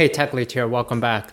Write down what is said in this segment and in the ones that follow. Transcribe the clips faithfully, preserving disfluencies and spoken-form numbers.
Hey, TechLead here, welcome back.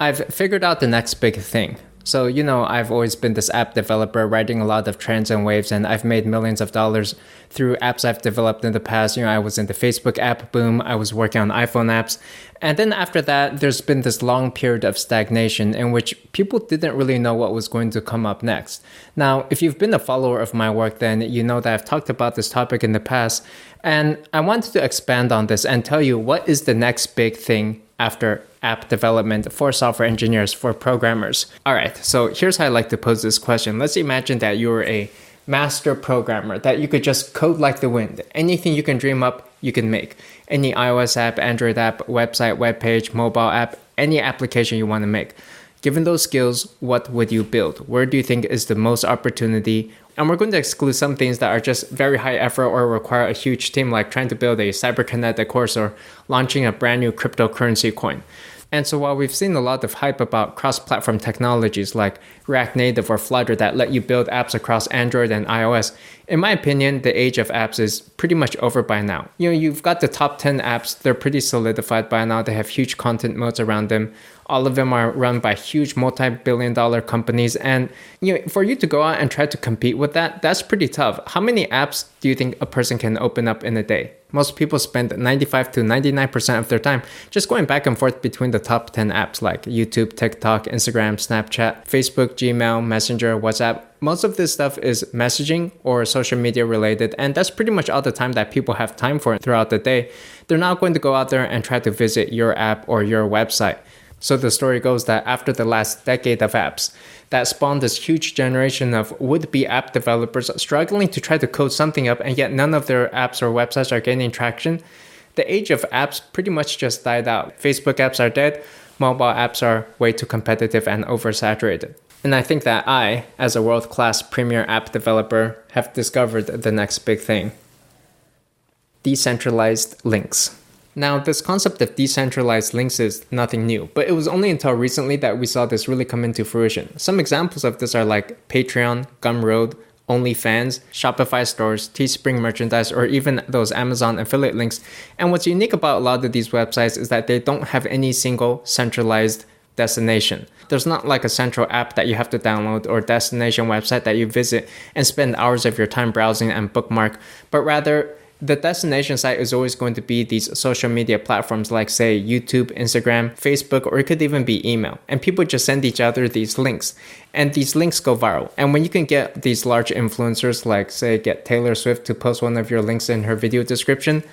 I've figured out the next big thing. So, you know, I've always been this app developer writing a lot of trends and waves, and I've made millions of dollars through apps I've developed in the past. You know, I was in the Facebook app boom, I was working on iPhone apps. And then after that, there's been this long period of stagnation in which people didn't really know what was going to come up next. Now, if you've been a follower of my work, then you know that I've talked about this topic in the past, and I wanted to expand on this and tell you what is the next big thing after app development for software engineers, for programmers. All right, so here's how I like to pose this question. Let's imagine that you're a master programmer, that you could just code like the wind. Anything you can dream up, you can make. Any iOS app, Android app, website, webpage, mobile app, any application you want to make. Given those skills, what would you build? Where do you think is the most opportunity? And we're going to exclude some things that are just very high effort or require a huge team, like trying to build a cyberkinetic course or launching a brand new cryptocurrency coin. And so while we've seen a lot of hype about cross-platform technologies like React Native or Flutter that let you build apps across Android and iOS, in my opinion, the age of apps is pretty much over by now. You know, you've got the top ten apps, they're pretty solidified by now, they have huge content moats around them. All of them are run by huge multi-billion dollar companies. And you know, for you to go out and try to compete with that, that's pretty tough. How many apps do you think a person can open up in a day? Most people spend ninety-five to ninety-nine percent of their time just going back and forth between the top ten apps like YouTube, TikTok, Instagram, Snapchat, Facebook, Gmail, Messenger, WhatsApp. Most of this stuff is messaging or social media related, and that's pretty much all the time that people have time for throughout the day. They're not going to go out there and try to visit your app or your website. So the story goes that after the last decade of apps, that spawned this huge generation of would-be app developers struggling to try to code something up, and yet none of their apps or websites are gaining traction. The age of apps pretty much just died out. Facebook apps are dead, mobile apps are way too competitive and oversaturated. And I think that I, as a world-class premier app developer, have discovered the next big thing. Decentralized links. Now, this concept of decentralized links is nothing new, but it was only until recently that we saw this really come into fruition. Some examples of this are like Patreon, Gumroad, OnlyFans, Shopify stores, Teespring merchandise, or even those Amazon affiliate links. And what's unique about a lot of these websites is that they don't have any single centralized destination. There's not like a central app that you have to download or destination website that you visit and spend hours of your time browsing and bookmark, but rather the destination site is always going to be these social media platforms like, say, YouTube, Instagram, Facebook, or it could even be email. And people just send each other these links. And these links go viral. And when you can get these large influencers, like, say, get Taylor Swift to post one of your links in her video description,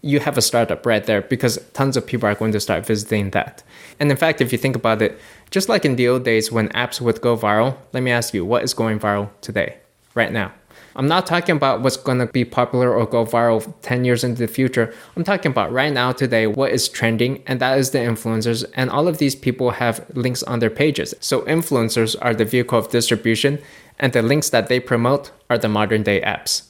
you have a startup right there because tons of people are going to start visiting that. And in fact, if you think about it, just like in the old days when apps would go viral, let me ask you, what is going viral today, right now? I'm not talking about what's going to be popular or go viral ten years into the future. I'm talking about right now, today, what is trending, and that is the influencers. And all of these people have links on their pages. So influencers are the vehicle of distribution, and the links that they promote are the modern day apps.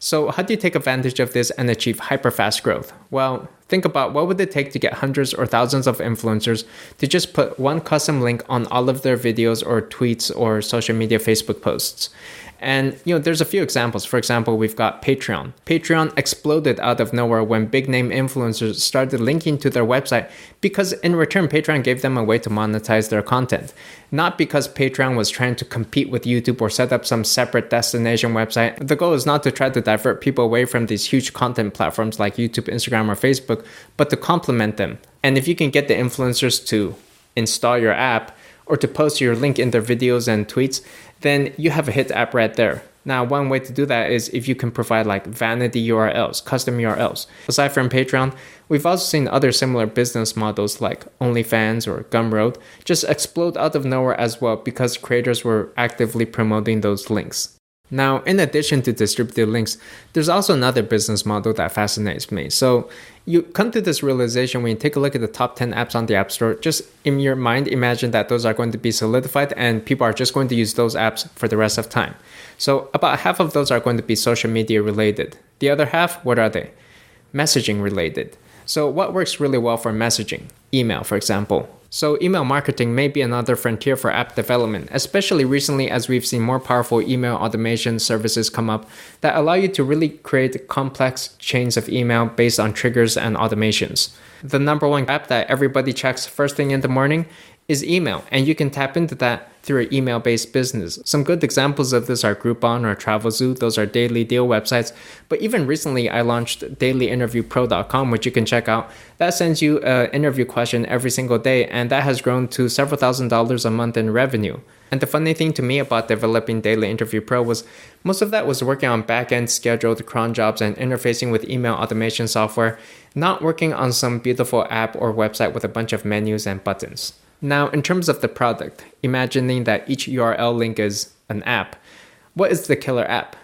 So how do you take advantage of this and achieve hyper-fast growth? Well, think about what would it take to get hundreds or thousands of influencers to just put one custom link on all of their videos or tweets or social media Facebook posts. And, you know, there's a few examples. For example, we've got Patreon. Patreon exploded out of nowhere when big name influencers started linking to their website because in return, Patreon gave them a way to monetize their content. Not because Patreon was trying to compete with YouTube or set up some separate destination website. The goal is not to try to divert people away from these huge content platforms like YouTube, Instagram, or Facebook, but to complement them. And if you can get the influencers to install your app or to post your link in their videos and tweets, then you have a hit app right there. Now, one way to do that is if you can provide like vanity U R Ls, custom U R Ls. Aside from Patreon, we've also seen other similar business models like OnlyFans or Gumroad just explode out of nowhere as well because creators were actively promoting those links. Now, in addition to distributed links, there's also another business model that fascinates me. So you come to this realization when you take a look at the top ten apps on the App Store, just in your mind, imagine that those are going to be solidified and people are just going to use those apps for the rest of time. So about half of those are going to be social media related. The other half, what are they? Messaging related. So what works really well for messaging? Email, for example. So email marketing may be another frontier for app development, especially recently as we've seen more powerful email automation services come up that allow you to really create complex chains of email based on triggers and automations. The number one app that everybody checks first thing in the morning is email, and you can tap into that through an email-based business. Some good examples of this are Groupon or Travelzoo. Those are daily deal websites. But even recently, I launched daily interview pro dot com, which you can check out. That sends you an interview question every single day, and that has grown to several thousand dollars a month in revenue. And the funny thing to me about developing Daily Interview Pro was most of that was working on back-end scheduled cron jobs and interfacing with email automation software, not working on some beautiful app or website with a bunch of menus and buttons. Now, in terms of the product, imagining that each U R L link is an app, what is the killer app?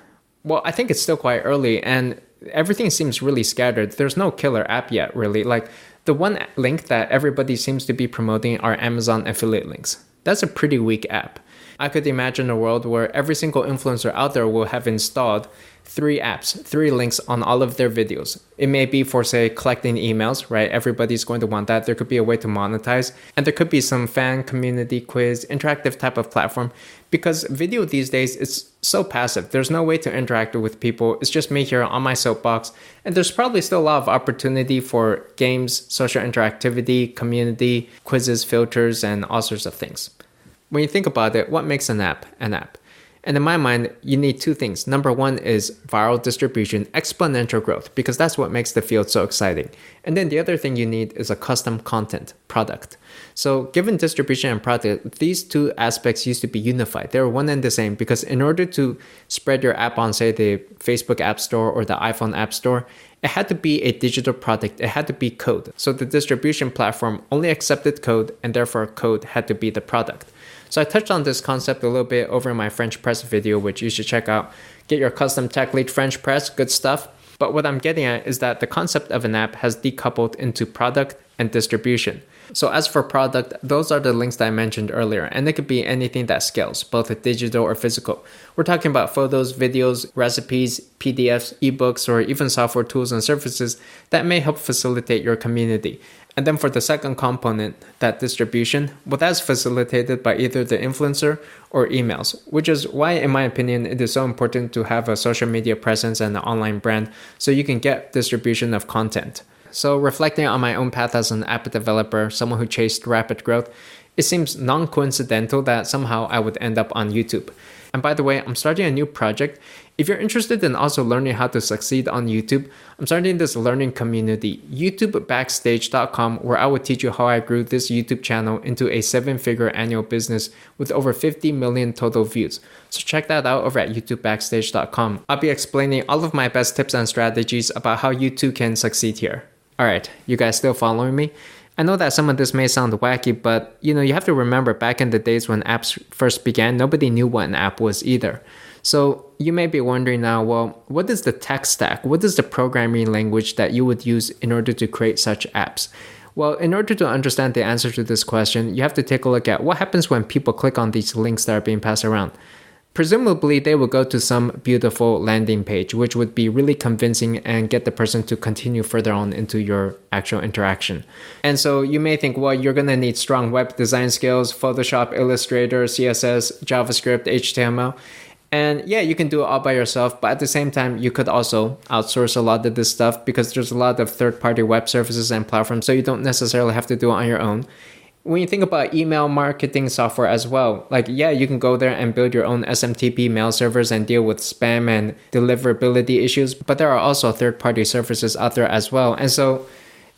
Well, I think it's still quite early and everything seems really scattered. There's no killer app yet, really. Like, the one link that everybody seems to be promoting are Amazon affiliate links. That's a pretty weak app. I could imagine a world where every single influencer out there will have installed three apps, three links on all of their videos. It may be for, say, collecting emails, right? Everybody's going to want that. There could be a way to monetize, and there could be some fan community quiz, interactive type of platform, because video these days is so passive. There's no way to interact with people. It's just me here on my soapbox, and there's probably still a lot of opportunity for games, social interactivity, community, quizzes, filters, and all sorts of things. When you think about it, what makes an app an app? And in my mind, you need two things. Number one is viral distribution, exponential growth, because that's what makes the field so exciting. And then the other thing you need is a custom content product. So given distribution and product, these two aspects used to be unified. They were one and the same, because in order to spread your app on, say, the Facebook App Store or the iPhone App Store, it had to be a digital product. It had to be code. So the distribution platform only accepted code, and therefore code had to be the product. So I touched on this concept a little bit over in my French press video, which you should check out. Get your custom TechLead French press, good stuff. But what I'm getting at is that the concept of an app has decoupled into product and distribution. So as for product, those are the links that I mentioned earlier, and it could be anything that scales, both digital or physical. We're talking about photos, videos, recipes, P D Fs, ebooks, or even software tools and services that may help facilitate your community. And then for the second component, that distribution, well, that's facilitated by either the influencer or emails, which is why, in my opinion, it is so important to have a social media presence and an online brand so you can get distribution of content. So reflecting on my own path as an app developer, someone who chased rapid growth, it seems non-coincidental that somehow I would end up on YouTube. And by the way, I'm starting a new project. If you're interested in also learning how to succeed on YouTube, I'm starting this learning community, youtube backstage dot com, where I will teach you how I grew this YouTube channel into a seven-figure annual business with over fifty million total views. So check that out over at youtube backstage dot com. I'll be explaining all of my best tips and strategies about how you too can succeed here. All right, you guys still following me? I know that some of this may sound wacky, but you know, you have to remember back in the days when apps first began, nobody knew what an app was either. So you may be wondering now, well, what is the tech stack? What is the programming language that you would use in order to create such apps? Well, in order to understand the answer to this question, you have to take a look at what happens when people click on these links that are being passed around. Presumably, they will go to some beautiful landing page, which would be really convincing and get the person to continue further on into your actual interaction. And so you may think, well, you're going to need strong web design skills, Photoshop, Illustrator, C S S, JavaScript, H T M L. And yeah, you can do it all by yourself, but at the same time, you could also outsource a lot of this stuff because there's a lot of third-party web services and platforms, so you don't necessarily have to do it on your own. When you think about email marketing software as well, like, yeah, you can go there and build your own S M T P mail servers and deal with spam and deliverability issues, but there are also third-party services out there as well. And so,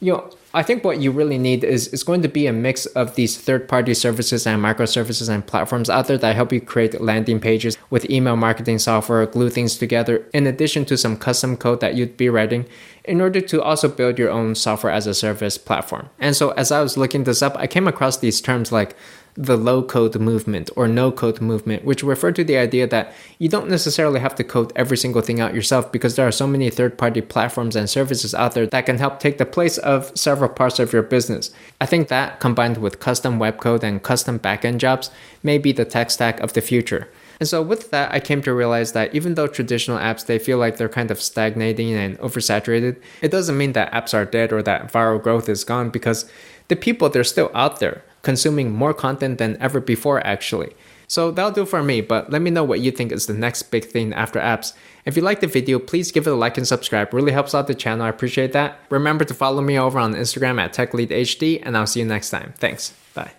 you know, I think what you really need is it's going to be a mix of these third-party services and microservices and platforms out there that help you create landing pages with email marketing software, glue things together, in addition to some custom code that you'd be writing in order to also build your own software as a service platform. And so as I was looking this up, I came across these terms like the low-code movement or no-code movement, which refer to the idea that you don't necessarily have to code every single thing out yourself because there are so many third-party platforms and services out there that can help take the place of several parts of your business. I think that, combined with custom web code and custom backend jobs, may be the tech stack of the future. And so with that, I came to realize that even though traditional apps, they feel like they're kind of stagnating and oversaturated, it doesn't mean that apps are dead or that viral growth is gone, because the people, they're still out there consuming more content than ever before, actually. So that'll do for me, but let me know what you think is the next big thing after apps. If you liked the video, please give it a like and subscribe. Really helps out the channel. I appreciate that. Remember to follow me over on Instagram at TechLeadHD, and I'll see you next time. Thanks. Bye.